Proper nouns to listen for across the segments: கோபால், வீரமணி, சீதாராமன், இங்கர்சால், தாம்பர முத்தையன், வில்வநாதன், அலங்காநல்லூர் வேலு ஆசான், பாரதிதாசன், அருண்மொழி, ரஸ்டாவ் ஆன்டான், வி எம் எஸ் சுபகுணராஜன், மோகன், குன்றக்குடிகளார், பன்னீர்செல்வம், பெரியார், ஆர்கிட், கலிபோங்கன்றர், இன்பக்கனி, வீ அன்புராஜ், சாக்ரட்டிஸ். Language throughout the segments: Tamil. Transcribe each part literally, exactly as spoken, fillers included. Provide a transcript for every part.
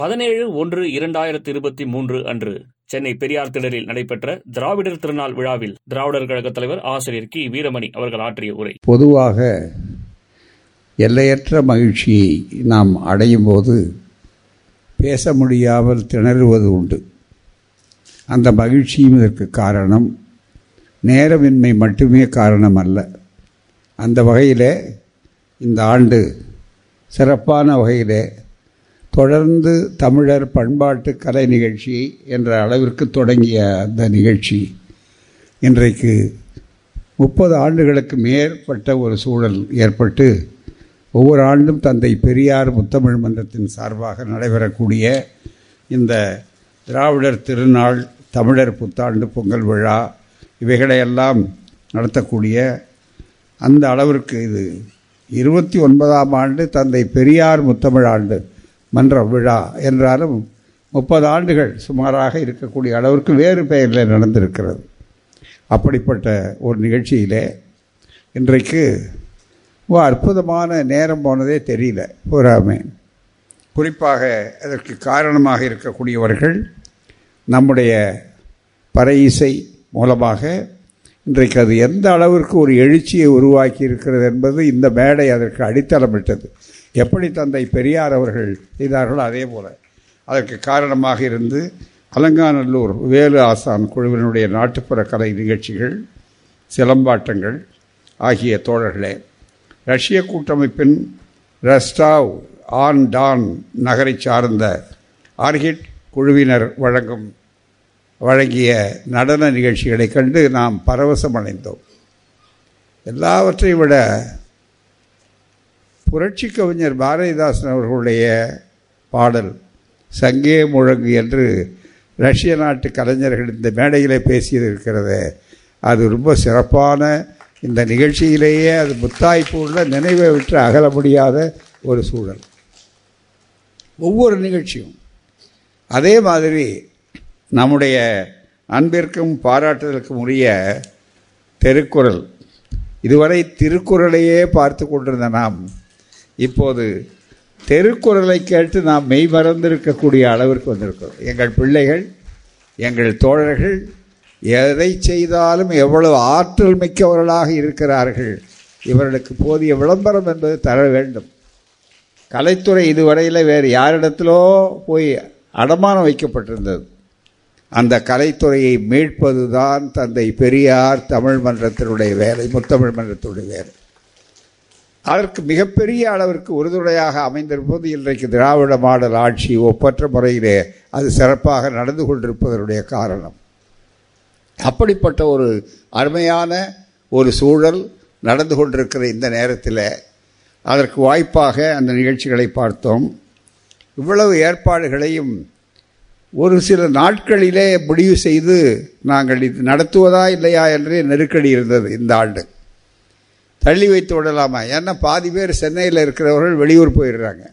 பதினேழு ஒன்று இரண்டாயிரத்தி இருபத்தி மூன்று அன்று சென்னை பெரியார் திடலில் நடைபெற்ற திராவிடர் திருநாள் விழாவில் திராவிடர் கழக தலைவர் ஆசிரியர் கி வீரமணி அவர்கள் ஆற்றிய உரை. பொதுவாக எல்லையற்ற மகிழ்ச்சியை நாம் அடையும் போது பேச முடியாமல் திணறுவது உண்டு. அந்த மகிழ்ச்சியும் இதற்கு காரணம், நேரமின்மை மட்டுமே காரணம் அல்ல. அந்த வகையில் இந்த ஆண்டு சிறப்பான வகையில் தொடர்ந்து தமிழர் பண்பாட்டு கலை நிகழ்ச்சி என்ற அளவிற்கு தொடங்கிய அந்த நிகழ்ச்சி இன்றைக்கு முப்பது ஆண்டுகளுக்கு மேற்பட்ட ஒரு சூழல் ஏற்பட்டு ஒவ்வொரு ஆண்டும் தந்தை பெரியார் முத்தமிழ் மன்றத்தின் சார்பாக நடைபெறக்கூடிய இந்த திராவிடர் திருநாள், தமிழர் புத்தாண்டு, பொங்கல் விழா இவைகளையெல்லாம் நடத்தக்கூடிய அந்த அளவிற்கு இது இருபத்தி ஒன்பதாம் ஆண்டு தந்தை பெரியார் முத்தமிழ் ஆண்டு மன்ற விழா என்றாலும் முப்பது ஆண்டுகள் சுமாராக இருக்கக்கூடிய அளவிற்கு வேறு பெயரில் நடந்திருக்கிறது. அப்படிப்பட்ட ஒரு நிகழ்ச்சியிலே இன்றைக்கு அற்புதமான நேரம் போனதே தெரியல பூராமே. குறிப்பாக அதற்கு காரணமாக இருக்கக்கூடியவர்கள் நம்முடைய பறை இசை மூலமாக இன்றைக்கு அது எந்த அளவிற்கு ஒரு எழுச்சியை உருவாக்கி இருக்கிறது என்பது இந்த மேடை அதற்கு அடித்தளமிட்டது. எப்படி தந்தை பெரியார் அவர்கள் செய்தார்களோ அதே போல் அதற்கு காரணமாக இருந்து அலங்காநல்லூர் வேலு ஆசான் குழுவினுடைய நாட்டுப்புற கலை நிகழ்ச்சிகள், சிலம்பாட்டங்கள் ஆகிய தோழர்களே, ரஷ்ய கூட்டமைப்பின் ரஸ்டாவ் ஆன்டான் நகரை சார்ந்த ஆர்கிட் குழுவினர் வழங்கும் வழங்கிய நடன நிகழ்ச்சிகளை கண்டு நாம் பரவசமடைந்தோம். எல்லாவற்றையும் விட புரட்சி கவிஞர் பாரதிதாசன் அவர்களுடைய பாடல் சங்கே முழங்கு என்று ரஷ்ய நாட்டு கலைஞர்கள் இந்த மேடையிலே பேசியது இருக்கிறது. அது ரொம்ப சிறப்பான இந்த நிகழ்ச்சியிலேயே அது முத்தாய்ப்பு உள்ள, நினைவை விட்டு அகல முடியாத ஒரு சூழல். ஒவ்வொரு நிகழ்ச்சியும் அதே மாதிரி நம்முடைய அன்பிற்கும் பாராட்டுதலுக்கும் உரிய திருக்குறள். இதுவரை திருக்குறளையே பார்த்து கொண்டிருந்த நாம் இப்போது திருக்குறளை கேட்டு நாம் மெய் மறந்திருக்கக்கூடிய அளவிற்கு வந்திருக்கிறோம். எங்கள் பிள்ளைகள், எங்கள் தோழர்கள் எதை செய்தாலும் எவ்வளவு ஆற்றல் மிக்கவர்களாக இருக்கிறார்கள். இவர்களுக்கு போதிய விளம்பரம் என்பது தர வேண்டும். கலைத்துறை இதுவரையில் வேறு யாரிடத்திலோ போய் அடமானம் வைக்கப்பட்டிருந்தது. அந்த கலைத்துறையை மீட்பது தான் தந்தை பெரியார் தமிழ் மன்றத்தினுடைய வேலை, முத்தமிழ் மன்றத்தினுடைய வேலை. அதற்கு மிகப்பெரிய அளவிற்கு உறுதுணையாக அமைந்திருப்பது இன்றைக்கு திராவிட மாடல் ஆட்சி ஒப்பற்ற முறையிலே அது சிறப்பாக நடந்து கொண்டிருப்பதனுடைய காரணம். அப்படிப்பட்ட ஒரு அருமையான ஒரு சூழல் நடந்து கொண்டிருக்கிற இந்த நேரத்தில் அதற்கு வாய்ப்பாக அந்த நிகழ்ச்சிகளை பார்த்தோம். இவ்வளவு ஏற்பாடுகளையும் ஒரு சில நாட்களிலே முடிவு செய்து நாங்கள் இது நடத்துவதா இல்லையா என்றே நெருக்கடி இருந்தது. இந்த ஆண்டு தள்ளி வைத்து விடலாமா? ஏன்னா பாதி பேர் சென்னையில் இருக்கிறவர்கள் வெளியூர் போயிடுறாங்க.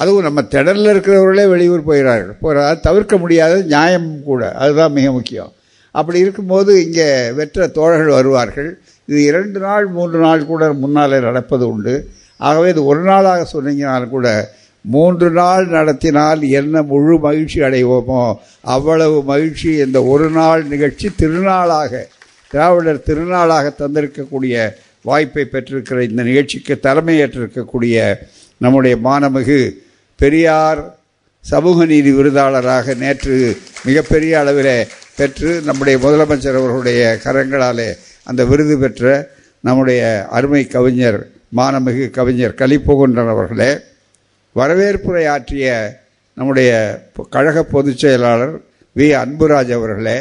அதுவும் நம்ம திடலில் இருக்கிறவர்களே வெளியூர் போயிடுறார்கள். போகிறா தவிர்க்க முடியாத நியாயம் கூட, அதுதான் மிக முக்கியம். அப்படி இருக்கும்போது இங்கே வெற்ற தோழர்கள் வருவார்கள். இது இரண்டு நாள் மூன்று நாள் கூட முன்னாலே நடப்பது உண்டு. ஆகவே இது ஒரு நாளாக சொன்னீங்கனாலும் கூட மூன்று நாள் நடத்தினால் என்ன முழு மகிழ்ச்சி அடைவோமோ அவ்வளவு மகிழ்ச்சி இந்த ஒரு நாள் நிகழ்ச்சி திருநாளாக, திராவிடர் திருநாளாக தந்திருக்கக்கூடிய வாய்ப்பை பெற்றிருக்கிற இந்த நிகழ்ச்சிக்கு தலைமையேற்றிருக்கக்கூடிய நம்முடைய மாண்புமிகு பெரியார் சமூக நீதி விருதாளராக நேற்று மிகப்பெரிய அளவில் பெற்று நம்முடைய முதலமைச்சர் அவர்களுடைய கரங்களாலே அந்த விருது பெற்ற நம்முடைய அருமை கவிஞர் மாண்புமிகு கவிஞர் கலிபோங்கன்றர் அவர்களே, வரவேற்புரை ஆற்றிய நம்முடைய கழக பொதுச் செயலாளர் வீ அன்புராஜ் அவர்களே,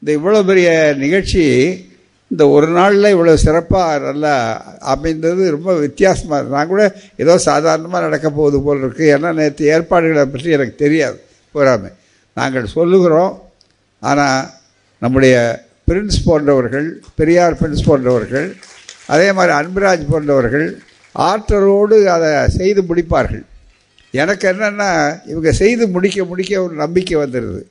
இந்த இவ்வளோ பெரிய நிகழ்ச்சி இந்த ஒரு நாளில் இவ்வளோ சிறப்பாக நல்லா அமைந்தது ரொம்ப வித்தியாசமாக இருக்குது. நான் கூட ஏதோ சாதாரணமாக நடக்க போகுது போல் இருக்குது. ஏன்னா நேற்று ஏற்பாடுகளை பற்றி எனக்கு தெரியாது போகாமல். நாங்கள் சொல்லுகிறோம், ஆனால் நம்முடைய பிரின்ஸ் போன்றவர்கள், பெரியார் பிரின்ஸ் போன்றவர்கள், அதே மாதிரி அன்புராஜ் போன்றவர்கள் ஆற்றலோடு அதை செய்து முடிப்பார்கள். எனக்கு என்னென்னா இவங்க செய்து முடிக்க முடிக்க ஒரு நம்பிக்கை வந்துடுது.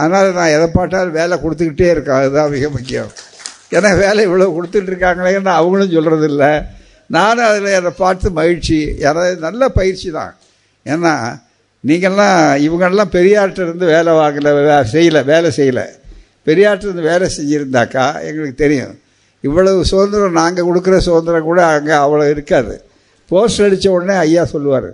அதனால் நான் எதை பாட்டாலும் வேலை கொடுத்துக்கிட்டே இருக்கேன். அதுதான் மிக முக்கியம். ஏன்னா வேலை இவ்வளோ கொடுத்துட்ருக்காங்களேன்னு அவங்களும் சொல்கிறது இல்லை, நானும் அதில் என்னை பார்த்து மகிழ்ச்சி. யாராவது நல்ல பயிற்சி தான். ஏன்னா நீங்கள்லாம் இவங்கெல்லாம் பெரியார்ட்டிருந்து வேலை வாங்கலை வே செய்யலை வேலை செய்யலை பெரியார்ட்டிருந்து வேலை செஞ்சுருந்தாக்கா எங்களுக்கு தெரியும் இவ்வளவு சுதந்திரம் நாங்கள் கொடுக்குற சுதந்திரம் கூட அங்கே அவ்வளோ இருக்காது. போஸ்ட் அடித்த உடனே ஐயா சொல்லுவார்,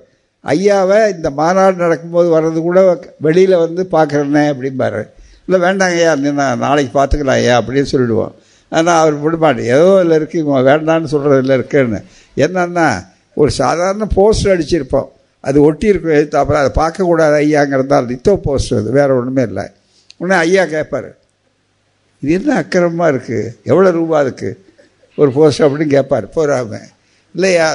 ஐயாவை இந்த மாநாடு நடக்கும்போது வர்றது கூட வெளியில் வந்து பார்க்குறேன்னே அப்படிம்பாரு. இல்லை வேண்டாங்க ஐயா, நான் நாளைக்கு பார்த்துக்கலாம் ஐயா அப்படின்னு சொல்லிடுவோம். ஆனால் அவர் விடமாட்டேன், ஏதோ இல்லை இருக்குது இவங்க வேண்டான்னு சொல்கிறது இல்லை இருக்குன்னு. என்னன்னா ஒரு சாதாரண போஸ்டர் அடிச்சிருப்போம், அது ஒட்டியிருக்கும் எழுத்து, அப்புறம் அதை பார்க்கக்கூடாது ஐயாங்கிறதா லித்தோ போஸ்டர், அது வேறு ஒன்றுமே இல்லை. உடனே ஐயா கேட்பார், இது என்ன அக்கிரமமாக இருக்குது, எவ்வளோ ரூபா இருக்குது ஒரு போஸ்டர் அப்படின்னு கேட்பார். போகிறாமல் இல்லையா,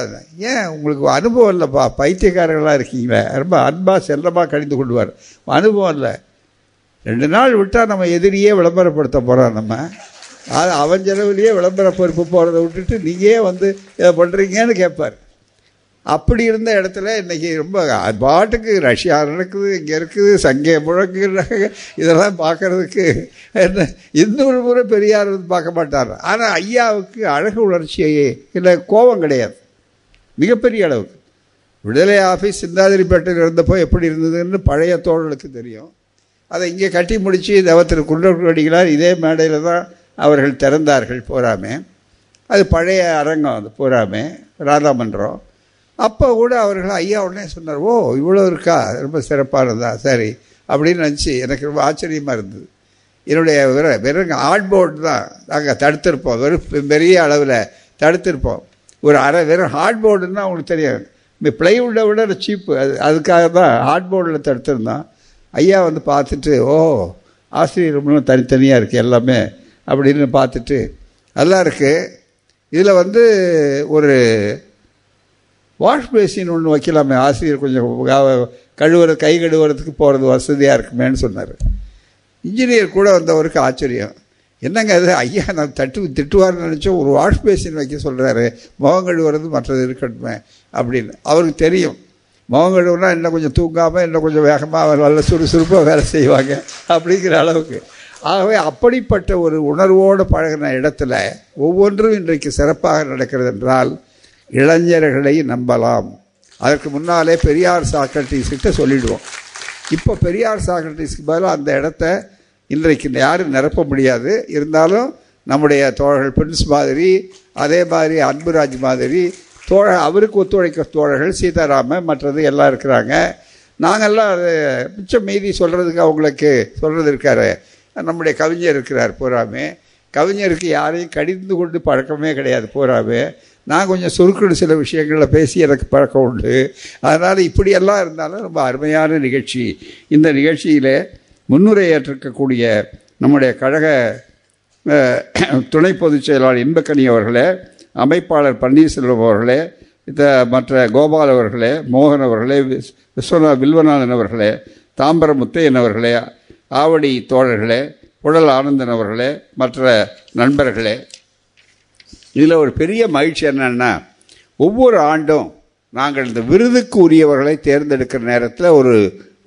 ஏன் உங்களுக்கு அனுபவம் இல்லைப்பா, பைத்தியக்காரர்களாக இருக்கீங்களே, ரொம்ப அன்பாக செல்லமாக கணிந்து கொள்வார். அனுபவம் இல்லை, ரெண்டு நாள் விட்டால் நம்ம எதிரியே விளம்பரப்படுத்த போகிறோம், நம்ம அது அவன் செலவுலேயே விளம்பர பொறுப்பு போகிறத விட்டுட்டு நீங்களே வந்து இதை பண்ணுறீங்கன்னு கேட்பார். அப்படி இருந்த இடத்துல இன்றைக்கி ரொம்ப பாட்டுக்கு ரஷ்யா நடக்குது, இங்கே இருக்குது, சங்கே முழங்குறாங்க, இதெல்லாம் பார்க்குறதுக்கு என்ன. இந்த ஒரு முறை பெரியார் வந்து பார்க்க மாட்டார். ஆனால் ஐயாவுக்கு அழகு உணர்ச்சியே இல்லை, கோபம் கிடையாது மிகப்பெரிய அளவுக்கு. விடுதலை ஆஃபீஸ் சிந்தாதிரிப்பேட்டையில் இருந்தப்போ எப்படி இருந்ததுன்னு பழைய தோழர்களுக்கு தெரியும். அதை இங்கே கட்டி முடித்து தவத்திரு குன்றக்குடிகளார் இதே மேடையில் தான் அவர்கள் திறந்தார்கள் போராமே. அது பழைய அரங்கம், அது போராமே ராதாமன்றம். அப்போ கூட அவர்கள் ஐயா உடனே சொன்னார், ஓ இவ்வளோ இருக்கா, ரொம்ப சிறப்பானதா, சரி அப்படின்னு நினச்சி எனக்கு ரொம்ப ஆச்சரியமாக இருந்தது. என்னுடைய விர வெறும் ஹார்ட்போர்டு தான் நாங்கள் தடுத்திருப்போம், வெறும் பெரிய அளவில் தடுத்திருப்போம். ஒரு அரை வெறும் ஹார்ட்போர்டுன்னா அவங்களுக்கு தெரியும், இப்போ பிளைவுட்டை விட சீப்பு, அது அதுக்காக தான் ஹார்ட்போர்டில் தடுத்திருந்தோம். ஐயா வந்து பார்த்துட்டு, ஓ ஆசிரியர் ரூம்லாம் தனித்தனியாக இருக்குது எல்லாமே அப்படின்னு பார்த்துட்டு நல்லா இருக்குது, இதில் வந்து ஒரு வாஷ் பேசின்னு ஒன்று வைக்கலாமே, ஆசிரியர் கொஞ்சம் கழுவுற கை கழுவுறதுக்கு போகிறது வசதியாக இருக்குமேன்னு சொன்னார். இன்ஜினியர் கூட வந்தவருக்கு ஆச்சரியம், என்னங்க அது ஐயா நான் தட்டு திட்டுவார்னு நினச்சோம், ஒரு வாஷ் பேசின் வைக்க சொல்கிறாரு, முகம் கழுவுறது மற்றது இருக்கட்டுமே அப்படின்னு. அவருக்கு தெரியும் முகம் கழுவுனா இன்னும் கொஞ்சம் தூங்காமல் இன்னும் கொஞ்சம் வேகமாக நல்ல சுறுசுறுப்பாக வேலை செய்வாங்க அப்படிங்கிற அளவுக்கு. ஆகவே அப்படிப்பட்ட ஒரு உணர்வோடு பழகின இடத்துல ஒவ்வொன்றும் இன்றைக்கு சிறப்பாக நடக்கிறது என்றால் இளைஞர்களை நம்பலாம். அதற்கு முன்னாலே பெரியார் சாக்ரட்டிஸ்கிட்ட சொல்லிடுவோம். இப்போ பெரியார் சாக்ரட்டிஸ்க்கு பதிலாக அந்த இடத்த இன்றைக்கு யாரும் நிரப்ப முடியாது. இருந்தாலும் நம்முடைய தோழர்கள் பிரின்ஸ் மாதிரி, அதே மாதிரி அன்புராஜ் மாதிரி தோழ, அவருக்கு ஒத்துழைக்க தோழர்கள் சீதாராமன் மற்றது எல்லாம் இருக்கிறாங்க. நாங்கள்லாம் அது மிச்சம் மீதி சொல்கிறதுக்கு அவங்களுக்கு சொல்கிறது இருக்காரு. நம்முடைய கவிஞர் இருக்கிறார் பூராமே, கவிஞருக்கு யாரையும் கடிந்து கொண்டு பழக்கமே கிடையாது பூராமே. நான் கொஞ்சம் சுருக்குடு சில விஷயங்களில் பேசி எனக்கு பழக்கம் உண்டு. அதனால் இப்படியெல்லாம் இருந்தாலும் ரொம்ப அருமையான நிகழ்ச்சி. இந்த நிகழ்ச்சியில் முன்னுரையேற்றிருக்கக்கூடிய நம்முடைய கழக துணை பொதுச் செயலாளர் இன்பக்கனி அவர்களே, அமைப்பாளர் பன்னீர்செல்வம் அவர்களே, இந்த மற்ற கோபால் அவர்களே, மோகன் அவர்களே, விஸ்வநா வில்வநாதன் அவர்களே, தாம்பர முத்தையன் அவர்களே, ஆவடி தோழர்களே, புழல் ஆனந்தன் அவர்களே, மற்ற நண்பர்களே, இதில் ஒரு பெரிய மகிழ்ச்சி என்னென்னா, ஒவ்வொரு ஆண்டும் நாங்கள் இந்த விருதுக்கு உரியவர்களை தேர்ந்தெடுக்கிற நேரத்தில் ஒரு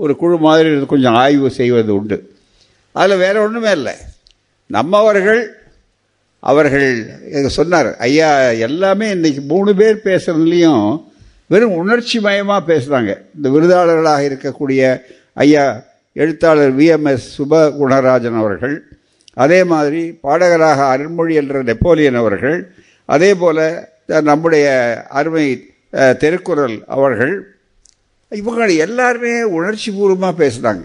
ஒரு குழு மாதிரி கொஞ்சம் ஆய்வு செய்வது உண்டு. அதில் வேறு ஒன்றுமே இல்லை, நம்மவர்கள் அவர்கள் சொன்னார் ஐயா எல்லாமே இன்றைக்கி மூணு பேர் பேசுகிறதுலேயும் வெறும் உணர்ச்சி மயமாக பேசுகிறாங்க. இந்த விருதாளர்களாக இருக்கக்கூடிய ஐயா எழுத்தாளர் வி எம் எஸ் சுபகுணராஜன் அவர்கள், அதே மாதிரி பாடகராக அருண்மொழி என்ற நெப்போலியன் அவர்கள், அதே போல் நம்முடைய அருமை திருக்குறள் அவர்கள், இவங்க எல்லாருமே உணர்ச்சி பூர்வமாக பேசுகிறாங்க.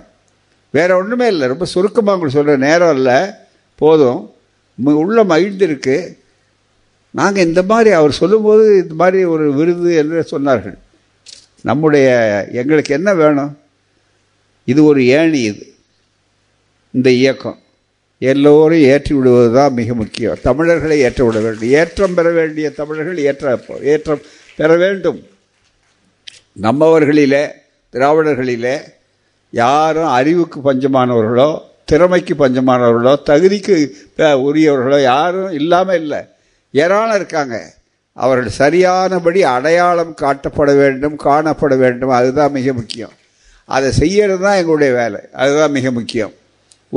வேறு ஒன்றுமே இல்லை, ரொம்ப சுருக்கமாக உங்களுக்கு சொல்கிற நேரம் இல்லை, போதும் உள்ள மகிழ்ந்திருக்கு. நாங்கள் இந்த மாதிரி அவர் சொல்லும்போது இந்த மாதிரி ஒரு விருது என்று சொன்னார்கள். நம்முடைய எங்களுக்கு என்ன வேணும், இது ஒரு ஏணி, இது இந்த இயக்கம் எல்லோரும் ஏற்றி விடுவது தான் மிக முக்கியம். தமிழர்களை ஏற்ற விட வேண்டும், ஏற்றம் பெற வேண்டிய தமிழர்கள் ஏற்ற ஏற்றம் பெற வேண்டும். நம்மவர்களிலே திராவிடர்களிலே யாரும் அறிவுக்கு பஞ்சமானவர்களோ திறமைக்கு பஞ்சமானவர்களோ தகுதிக்கு உரியவர்களோ யாரும் இல்லாமல் இல்லை, ஏராளம் இருக்காங்க. அவர்கள் சரியானபடி அடையாளம் காட்டப்பட வேண்டும், காணப்பட வேண்டும், அதுதான் மிக முக்கியம். அதை செய்யறது தான் எங்களுடைய வேலை, அதுதான் மிக முக்கியம்.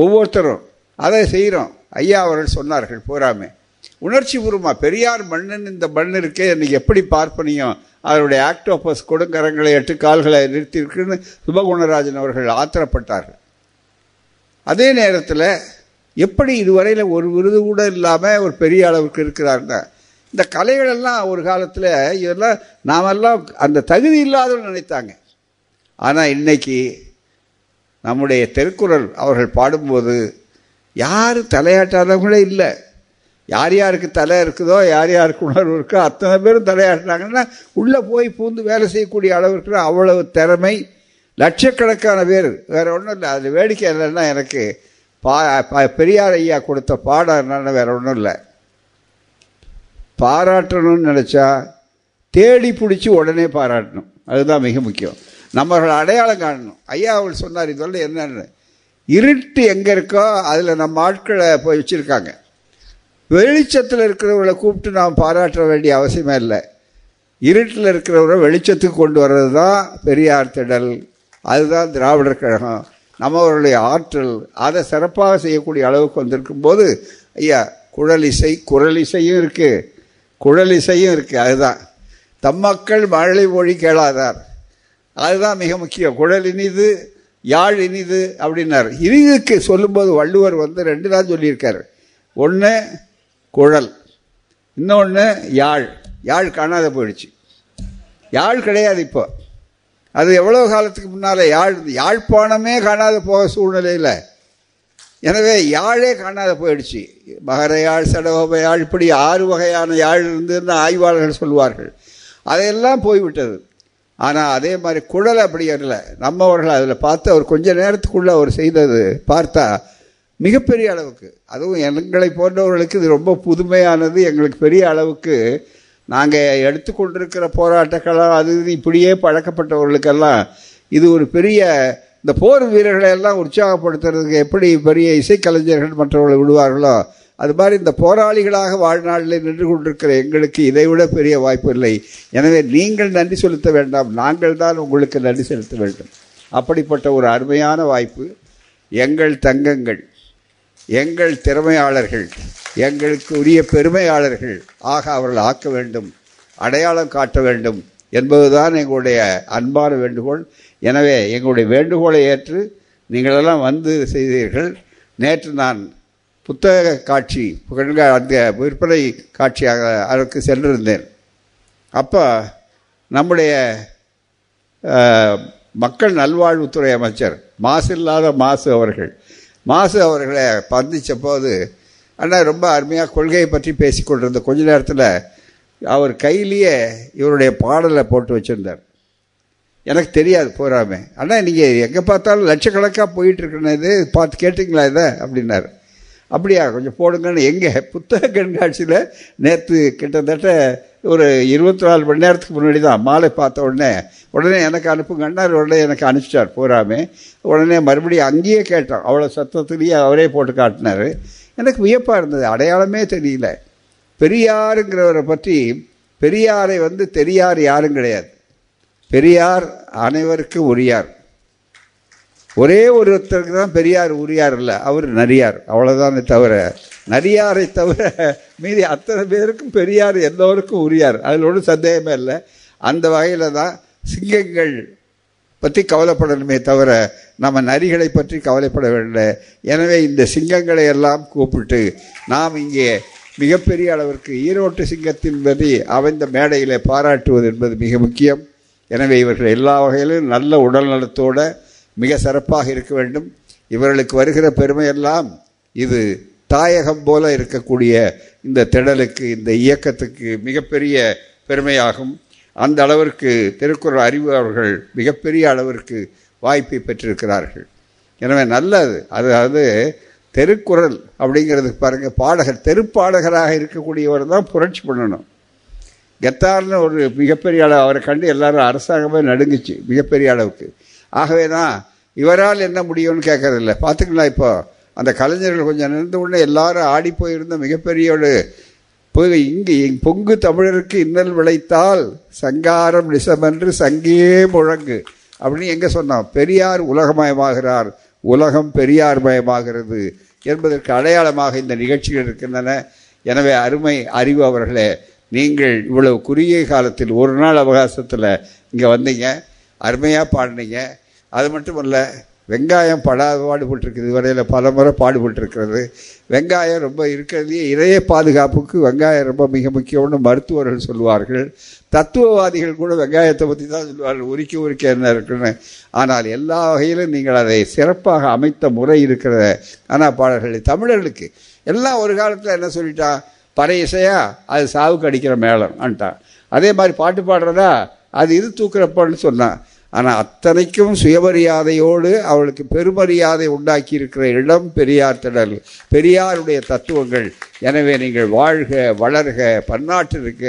ஒவ்வொருத்தரும் அதை செய்கிறோம். ஐயா அவர்கள் சொன்னார்கள் பூராமே, உணர்ச்சி உருமா பெரியார் மன்னன் இந்த மண்ணிற்கே இன்னைக்கு எப்படி பார்ப்பனியும் அவருடைய ஆக்டோபஸ் கொடுங்கரங்களை எட்டு கால்களை நிறுத்தியிருக்குன்னு சுபகுணராஜன் அவர்கள் ஆத்திரப்பட்டார்கள். அதே நேரத்தில் எப்படி இதுவரையில் ஒரு விருது கூட இல்லாமல் ஒரு பெரிய அளவுக்கு இருக்கிறாருன்னா இந்த கலைகளெல்லாம் ஒரு காலத்தில் இதெல்லாம் நாமெல்லாம் அந்த தகுதி இல்லாதவன்னு நினைத்தாங்க. ஆனால் இன்றைக்கி நம்முடைய திருக்குறள் அவர்கள் பாடும்போது யார் தலையாட்டாதவங்களே இல்லை. யார் யாருக்கு தலை இருக்குதோ யார் யாருக்கு உணர்வு இருக்கோ அத்தனை பேரும் தலையாட்டினாங்கன்னா உள்ளே போய் பூந்து வேலை செய்யக்கூடிய அளவுக்கு அவ்வளவு திறமை லட்சக்கணக்கான பேர். வேறு ஒன்றும் இல்லை. அது வேடிக்கை இல்லைன்னா எனக்கு பா பெரியார் ஐயா கொடுத்த பாடம்னால வேறு ஒன்றும் இல்லை. பாராட்டணும்னு நினச்சா தேடி பிடிச்சி உடனே பாராட்டணும். அதுதான் மிக முக்கியம். நம்மளோட அடையாளம் காணணும். ஐயா அவள் சொன்னார் இதெல்லாம் என்னென்னு இருட்டு எங்கே இருக்கோ அதில் நம்ம ஆட்களை போய் வச்சுருக்காங்க. வெளிச்சத்தில் இருக்கிறவங்களை கூப்பிட்டு நாம் பாராட்ட வேண்டிய அவசியமே இல்லை. இருட்டில் இருக்கிறவரை வெளிச்சத்துக்கு கொண்டு வர்றது தான் பெரியார் திடல். அதுதான் திராவிடர் கழகம். நம்மவருடைய ஆற்றல் அதை சிறப்பாக செய்யக்கூடிய அளவுக்கு வந்திருக்கும் போது ஐயா குழலிசை குரலிசையும் இருக்குது குழலிசையும் இருக்குது. அதுதான் தம்மக்கள் மழை மொழி கேளாதார். அதுதான் மிக முக்கியம். குழல் இனிது யாழ் இனிது அப்படின்னார். இனிதுக்கு சொல்லும்போது வள்ளுவர் வந்து ரெண்டு தான் சொல்லியிருக்காரு. ஒன்று குழல், இன்னொன்று யாழ். யாழ் காணாத போயிடுச்சு. யாழ் கிடையாது இப்போ. அது எவ்வளோ காலத்துக்கு முன்னால் யாழ் யாழ்ப்பாணமே காணாத போக சூழ்நிலையில் எனவே யாழே காணாத போயிடுச்சு. மகர யாழ், சடகோப யாழ், இப்படி ஆறு வகையான யாழ் இருந்துன்னு ஆய்வாளர்கள் சொல்வார்கள். அதையெல்லாம் போய்விட்டது. ஆனால் அதே மாதிரி குழல் அப்படி இல்லை. நம்மவர்கள் அதில் பார்த்து அவர் கொஞ்சம் நேரத்துக்குள்ளே அவர் செய்தது பார்த்தா மிகப்பெரிய அளவுக்கு, அதுவும் எங்களை போன்றவர்களுக்கு இது ரொம்ப புதுமையானது. எங்களுக்கு பெரிய அளவுக்கு நாங்கள் எடுத்துக்கொண்டிருக்கிற போராட்டக்கெல்லாம் அது இப்படியே பழக்கப்பட்டவர்களுக்கெல்லாம் இது ஒரு பெரிய, இந்த போர் வீரர்களை எல்லாம் உற்சாகப்படுத்துறதுக்கு எப்படி பெரிய இசைக்கலைஞர்கள் மற்றவர்கள் விடுவார்களோ அது மாதிரி இந்த போராளிகளாக வாழ்நாளில் நின்று கொண்டிருக்கிற எங்களுக்கு இதைவிட பெரிய வாய்ப்பு இல்லை. எனவே நீங்கள் நன்றி செலுத்த வேண்டாம், நாங்கள் தான் உங்களுக்கு நன்றி செலுத்த வேண்டும். அப்படிப்பட்ட ஒரு அருமையான வாய்ப்பு எங்கள் தங்கங்கள், எங்கள் திறமையாளர்கள், எங்களுக்கு உரிய பெருமையாளர்கள் ஆக அவர்கள் ஆக்க வேண்டும், அடையாளம் காட்ட வேண்டும் என்பதுதான் எங்களுடைய அன்பான வேண்டுகோள். எனவே எங்களுடைய வேண்டுகோளை ஏற்று நீங்களெல்லாம் வந்து செய்தீர்கள். நேற்று நான் புத்தக காட்சி புகழ்க அந்த விற்பனை காட்சியாக அதற்கு சென்றிருந்தேன். அப்போ நம்முடைய மக்கள் நல்வாழ்வுத்துறை அமைச்சர் மாசில்லாத மாசு அவர்கள் மாசு அவர்களை பந்தித்த போது அண்ணா ரொம்ப அருமையாக கொள்கையை பற்றி பேசி கொண்டிருந்த கொஞ்ச நேரத்தில் அவர் கையிலேயே இவருடைய பாடலை போட்டு வச்சுருந்தார். எனக்கு தெரியாது போகாமல், அண்ணா நீங்கள் எங்கே பார்த்தாலும் லட்சக்கணக்காக போயிட்டுருக்கணும், இது பார்த்து கேட்டிங்களா இதை அப்படின்னார். அப்படியா, கொஞ்சம் போடுங்கன்னு எங்கே புத்தக கண்காட்சியில் நேற்று கிட்டத்தட்ட ஒரு இருபத்தி நாலு மணி நேரத்துக்கு முன்னாடி தான் மாலை பார்த்த உடனே உடனே எனக்கு அனுப்புங்கன்னா உடனே எனக்கு அனுப்பிச்சிட்டார் போராமே. உடனே மறுபடியும் அங்கேயே கேட்டோம், அவ்வளோ சத்தத்துலேயே அவரே போட்டு காட்டினார். எனக்கு வியப்பாக இருந்தது, அடையாளமே தெரியல. பெரியாருங்கிறவரை பற்றி பெரியாரை வந்து தெரியார் யாரும் கிடையாது. பெரியார் அனைவருக்கும் உரியார். ஒரே ஒருத்தருக்கு தான் பெரியார் உரியார் இல்லை, அவர் நரியார், அவ்வளோதானே தவிர நரியாரை தவிர மீதி அத்தனை பேருக்கும் பெரியார் எல்லோருக்கும் உரியார். அதில் ஒன்றும் சந்தேகமே இல்லை. அந்த வகையில் தான் சிங்கங்கள் பற்றி கவலைப்படணுமே தவிர நம்ம நரிகளை பற்றி கவலைப்பட வேண்டும். எனவே இந்த சிங்கங்களை எல்லாம் கூப்பிட்டு நாம் இங்கே மிகப்பெரிய அளவிற்கு ஈரோட்டு சிங்கத்தின் பற்றி அமைந்த மேடையில் பாராட்டுவது என்பது மிக முக்கியம். எனவே இவர்கள் எல்லா வகையிலும் நல்ல உடல் நலத்தோடு மிக சிறப்பாக இருக்க வேண்டும். இவர்களுக்கு வருகிற பெருமையெல்லாம் இது தாயகம் போல இருக்கக்கூடிய இந்த திடலுக்கு, இந்த இயக்கத்துக்கு மிகப்பெரிய பெருமையாகும். அந்த அளவிற்கு திருக்குறள் அறிவு அவர்கள் மிகப்பெரிய அளவிற்கு வாய்ப்பை பெற்றிருக்கிறார்கள். எனவே நல்லது. அதாவது திருக்குறள் அப்படிங்கிறதுக்கு பாருங்கள், பாடகர் தெருப்பாடகராக இருக்கக்கூடியவர் தான் புரட்சி பண்ணணும். கெத்தார்னு ஒரு மிகப்பெரிய அளவு அவரை கண்டு எல்லாரும் அரசாங்கமே நடுங்குச்சு மிகப்பெரிய அளவுக்கு. ஆகவே தான் இவரால் என்ன முடியும்னு கேட்கறதில்ல. பார்த்துக்கங்களா, இப்போ அந்த கலைஞர்கள் கொஞ்சம் நினைந்த உடனே எல்லாரும் ஆடி போயிருந்த மிகப்பெரிய ஒரு இங்கு பொங்கு தமிழருக்கு இன்னல் விளைத்தால் சங்காரம் நிசமென்று சங்கே முழங்கு அப்படின்னு எங்கே சொன்னோம். பெரியார் உலகமயமாகிறார், உலகம் பெரியார் மயமாகிறது என்பதற்கு அடையாளமாக இந்த நிகழ்ச்சிகள் இருக்கின்றன. எனவே அருமை அறிவு அவர்களே, நீங்கள் இவ்வளவு குறுகிய காலத்தில் ஒரு நாள் அவகாசத்தில் இங்கே வந்தீங்க, அருமையாக பாடினீங்க. அது மட்டும் இல்லை, வெங்காயம் படாத பாடுபட்டுருக்குது, வரையில் பல முறை பாடுபட்டுருக்கிறது. வெங்காயம் ரொம்ப இருக்கிறதே, இறைய பாதுகாப்புக்கு வெங்காயம் ரொம்ப மிக முக்கியம்னு மருத்துவர்கள் சொல்வார்கள். தத்துவவாதிகள் கூட வெங்காயத்தை பற்றி தான் சொல்லுவார்கள், உரிக்க உரிக்க என்ன இருக்குன்னு. ஆனால் எல்லா வகையிலும் நீங்கள் அதை சிறப்பாக அமைத்த முறை இருக்கிற ஆனால் பாடல்களை தமிழர்களுக்கு எல்லாம் ஒரு காலத்தில் என்ன சொல்லிட்டா, பறை இசையா அது சாவுக்கு அடிக்கிற மேளம்ட்டான், அதே மாதிரி பாட்டு பாடுறதா அது இது தூக்குறப்பான்னு சொன்னான். ஆனால் அத்தனைக்கும் சுயமரியாதையோடு அவளுக்கு பெருமரியாதை உண்டாக்கி இருக்கிற இடம் பெரியார் திடல், பெரியாருடைய தத்துவங்கள். எனவே நீங்கள் வாழ்க, வளர்க, பன்னாட்டு இருக்க.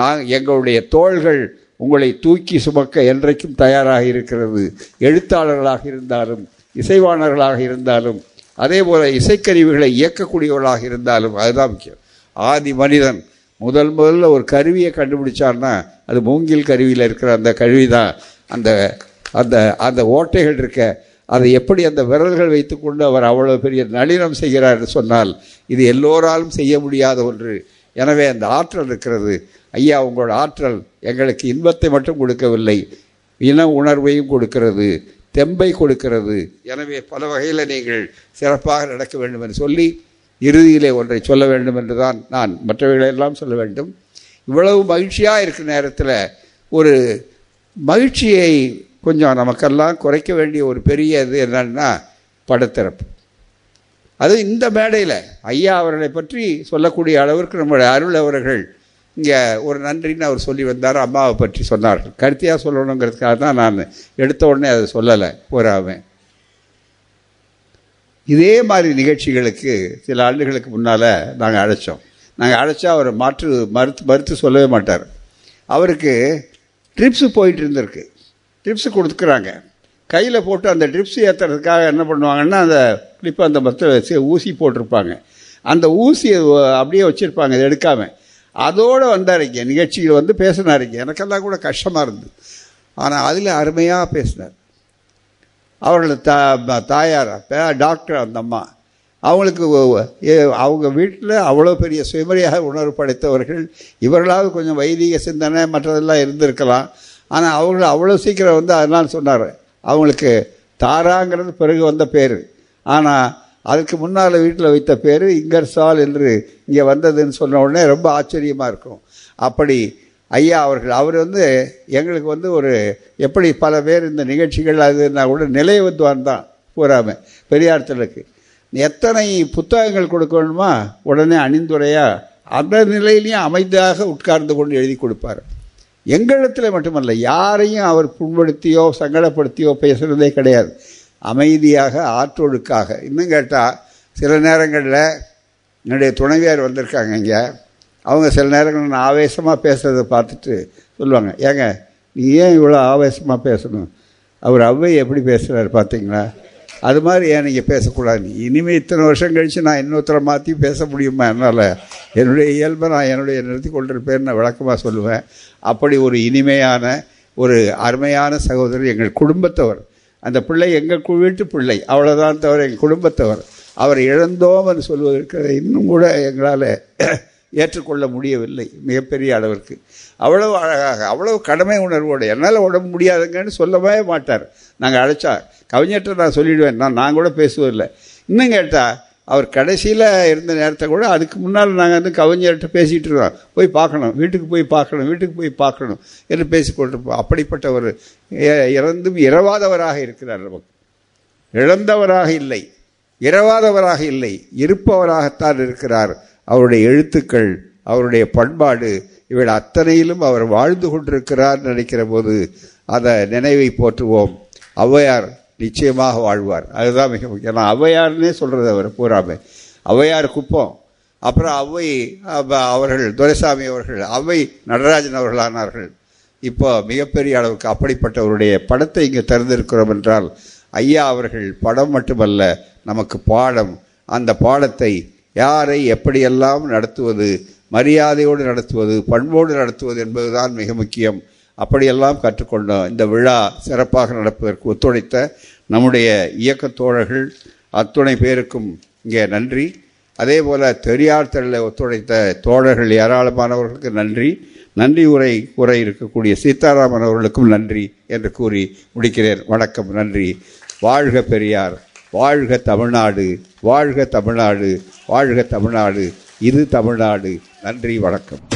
நாங்கள் எங்களுடைய தோள்கள் உங்களை தூக்கி சுமக்க என்றைக்கும் தயாராக இருக்கிறது. எழுத்தாளர்களாக இருந்தாலும், இசைவாணர்களாக இருந்தாலும், அதே போல் இசைக்கருவிகளை இயக்கக்கூடியவர்களாக இருந்தாலும். அதுதான் முக்கியம். ஆதி மனிதன் முதல் முதல்ல ஒரு கருவியை கண்டுபிடிச்சான்னா அது மூங்கில் கருவியில் இருக்கிற அந்த கருவி தான். அந்த அந்த அந்த ஓட்டைகள் இருக்க, அதை எப்படி அந்த விரல்கள் வைத்துக்கொண்டு அவர் அவ்வளோ பெரிய நளினம் செய்கிறார் என்று சொன்னால் இது எல்லோராலும் செய்ய முடியாத ஒன்று. எனவே அந்த ஆற்றல் இருக்கிறது. ஐயா, உங்களோட ஆற்றல் எங்களுக்கு இன்பத்தை மட்டும் கொடுக்கவில்லை, இன உணர்வையும் கொடுக்கிறது, தெம்பை கொடுக்கிறது. எனவே பல வகையில் நீங்கள் சிறப்பாக நடக்க வேண்டும் என்று சொல்லி இறுதியிலே ஒன்றை சொல்ல வேண்டும் என்று தான் நான் மற்றவர்களெல்லாம் சொல்ல வேண்டும். இவ்வளவு மகிழ்ச்சியாக இருக்கிற நேரத்தில் ஒரு மகிழ்ச்சியை கொஞ்சம் நமக்கெல்லாம் குறைக்க வேண்டிய ஒரு பெரிய இது என்னன்னா படத்திறப்பு. அது இந்த மேடையில் ஐயா அவர்களை பற்றி சொல்லக்கூடிய அளவிற்கு நம்முடைய அருள் அவர்கள் இங்கே ஒரு நன்றின்னு அவர் சொல்லி வந்தார். அம்மாவை பற்றி சொன்னார்கள். கருத்தியாக சொல்லணுங்கிறதுக்காக தான் நான் எடுத்த உடனே அதை சொல்லலை. போறாம இதே மாதிரி நிகழ்ச்சிகளுக்கு சில ஆண்டுகளுக்கு முன்னால் நாங்கள் அழைச்சோம். நாங்கள் அழைச்சா அவர் மாற்று மறுத்து மறுத்து சொல்லவே மாட்டார். அவருக்கு ட்ரிப்ஸு போயிட்டு இருந்திருக்கு. ட்ரிப்ஸு கொடுத்துக்கிறாங்க கையில் போட்டு. அந்த ட்ரிப்ஸு ஏற்றுறதுக்காக என்ன பண்ணுவாங்கன்னா, அந்த கிளிப்பை அந்த மற்ற ஊசி போட்டிருப்பாங்க, அந்த ஊசியை அப்படியே வச்சுருப்பாங்க, அதை எடுக்காமல். அதோடு வந்தாருங்க நிகழ்ச்சியில் வந்து பேசினாருங்க. எனக்கெல்லாம் கூட கஷ்டமாக இருந்தது. ஆனால் அதில் அருமையாக பேசினார். அவர்களோட தா தாயார் டாக்டர் அந்த அம்மா, அவங்களுக்கு அவங்க வீட்டில் அவ்வளோ பெரிய சுயமரியாக உணர்வு படைத்தவர்கள். இவர்களாவது கொஞ்சம் வைதிக சிந்தனை மற்றதெல்லாம் இருந்திருக்கலாம். ஆனால் அவங்கள அவ்வளோ சீக்கிரம் வந்து அதனால் சொன்னார். அவங்களுக்கு தாராங்கிறது பிறகு வந்த பேர். ஆனால் அதுக்கு முன்னால் வீட்டில் வைத்த பேர் இங்கர்சால் என்று இங்கே வந்ததுன்னு சொன்ன உடனே ரொம்ப ஆச்சரியமாக இருக்கும். அப்படி ஐயா அவர்கள் அவர் வந்து எங்களுக்கு வந்து ஒரு எப்படி பல பேர் இந்த நிகழ்ச்சிகள் அதுன்னா கூட நிலையத்துவான் தான் கூறாமல் பெரியார் திடலுக்கு எத்தனை புத்தகங்கள் கொடுக்கணுமா உடனே அணிந்துரையாக அந்த நிலையிலையும் அமைதியாக உட்கார்ந்து கொண்டு எழுதி கொடுப்பார். எங்களிடத்தில் மட்டுமல்ல, யாரையும் அவர் புண்படுத்தியோ சங்கடப்படுத்தியோ பேசுகிறதே கிடையாது. அமைதியாக, ஆற்றொழுக்காக. இன்னும் கேட்டால் சில நேரங்களில் என்னுடைய துணைவியார் வந்திருக்காங்க இங்கே. அவங்க சில நேரங்களில் நான் ஆவேசமாக பேசுகிறத பார்த்துட்டு சொல்லுவாங்க, ஏங்க நீ ஏன் இவ்வளோ ஆவேசமாக பேசணும், அவர் அவ்வை எப்படி பேசுகிறார் பார்த்தீங்களா, அது மாதிரி ஏன் நீங்கள் பேசக்கூடாது, இனிமேல் இத்தனை வருஷம் கழித்து நான் இன்னொருத்தரை மாற்றி பேச முடியுமா, என்னால் என்னுடைய இயல்பை நான் என்னுடைய நிறுத்தி கொண்டிருப்பேன்னு நான் விளக்கமாக சொல்லுவேன். அப்படி ஒரு இனிமையான ஒரு அருமையான சகோதரர், எங்கள் குடும்பத்தவர். அந்த பிள்ளை எங்கள் வீட்டு பிள்ளை, அவ்வளோதான் தவிர எங்கள் குடும்பத்தவர். அவர் இழந்தோம் என்று சொல்வதற்கு இன்னும் கூட எங்களால் ஏற்றுக்கொள்ள முடியவில்லை மிகப்பெரிய அளவிற்கு. அவ்வளவு அழகாக, அவ்வளவு கடமை உணர்வோடு, என்னால் உடம்பு முடியாதுங்கன்னு சொல்லவே மாட்டார். நாங்கள் அழைச்சா கவிஞர்கிட்ட நான் சொல்லிவிடுவேன், நான் நான் கூட பேசுவதில்லை. இன்னும் கேட்டால் அவர் கடைசியில் இருந்த நேரத்தை கூட அதுக்கு முன்னால் நாங்கள் வந்து கவிஞர்கிட்ட பேசிகிட்டு இருக்கோம், போய் பார்க்கணும், வீட்டுக்கு போய் பார்க்கணும், வீட்டுக்கு போய் பார்க்கணும் என்று பேசிக்கொண்டிருப்போம். அப்படிப்பட்டவர் இறந்தும் இரவாதவராக இருக்கிறார். நமக்கு இழந்தவராக இல்லை, இரவாதவராக இல்லை, இருப்பவராகத்தான் இருக்கிறார். அவருடைய எழுத்துக்கள், அவருடைய பண்பாடு, இவள் அத்தனையிலும் அவர் வாழ்ந்து கொண்டிருக்கிறார் நினைக்கிற போது அதை நினைவை போற்றுவோம். ஔவையார் நிச்சயமாக வாழ்வார். அதுதான் மிக முக்கியம். ஏன்னா ஔவையார்னே சொல்கிறது அவர் பூராமே. ஔவையார் குப்பம், அப்புறம் ஔவை அவர்கள் துரைசாமி அவர்கள், ஔவை நடராஜன் அவர்களானார்கள். இப்போ மிகப்பெரிய அளவுக்கு அப்படிப்பட்டவருடைய படத்தை இங்கே திறந்திருக்கிறோம் என்றால் ஐயா அவர்கள் படம் மட்டுமல்ல, நமக்கு பாடம். அந்த பாடத்தை யாரை எப்படியெல்லாம் நடத்துவது, மரியாதையோடு நடத்துவது, பண்போடு நடத்துவது என்பதுதான் மிக முக்கியம். அப்படியெல்லாம் கற்றுக்கொண்டோம். இந்த விழா சிறப்பாக நடப்பதற்கு ஒத்துழைத்த நம்முடைய இயக்கத் தோழர்கள் அத்துணை பேருக்கும் இங்கே நன்றி. அதே போல் பெரியார் திரளை ஒத்துழைத்த தோழர்கள் ஏராளமானவர்களுக்கு நன்றி. நன்றி உரை உரை இருக்கக்கூடிய சீதாராமன் அவர்களுக்கும் நன்றி என்று கூறி முடிக்கிறேன். வணக்கம், நன்றி. வாழ்க பெரியார், வாழ்க தமிழ்நாடு, வாழ்க தமிழ்நாடு, வாழ்க தமிழ்நாடு, இது தமிழ்நாடு. நன்றி, வணக்கம்.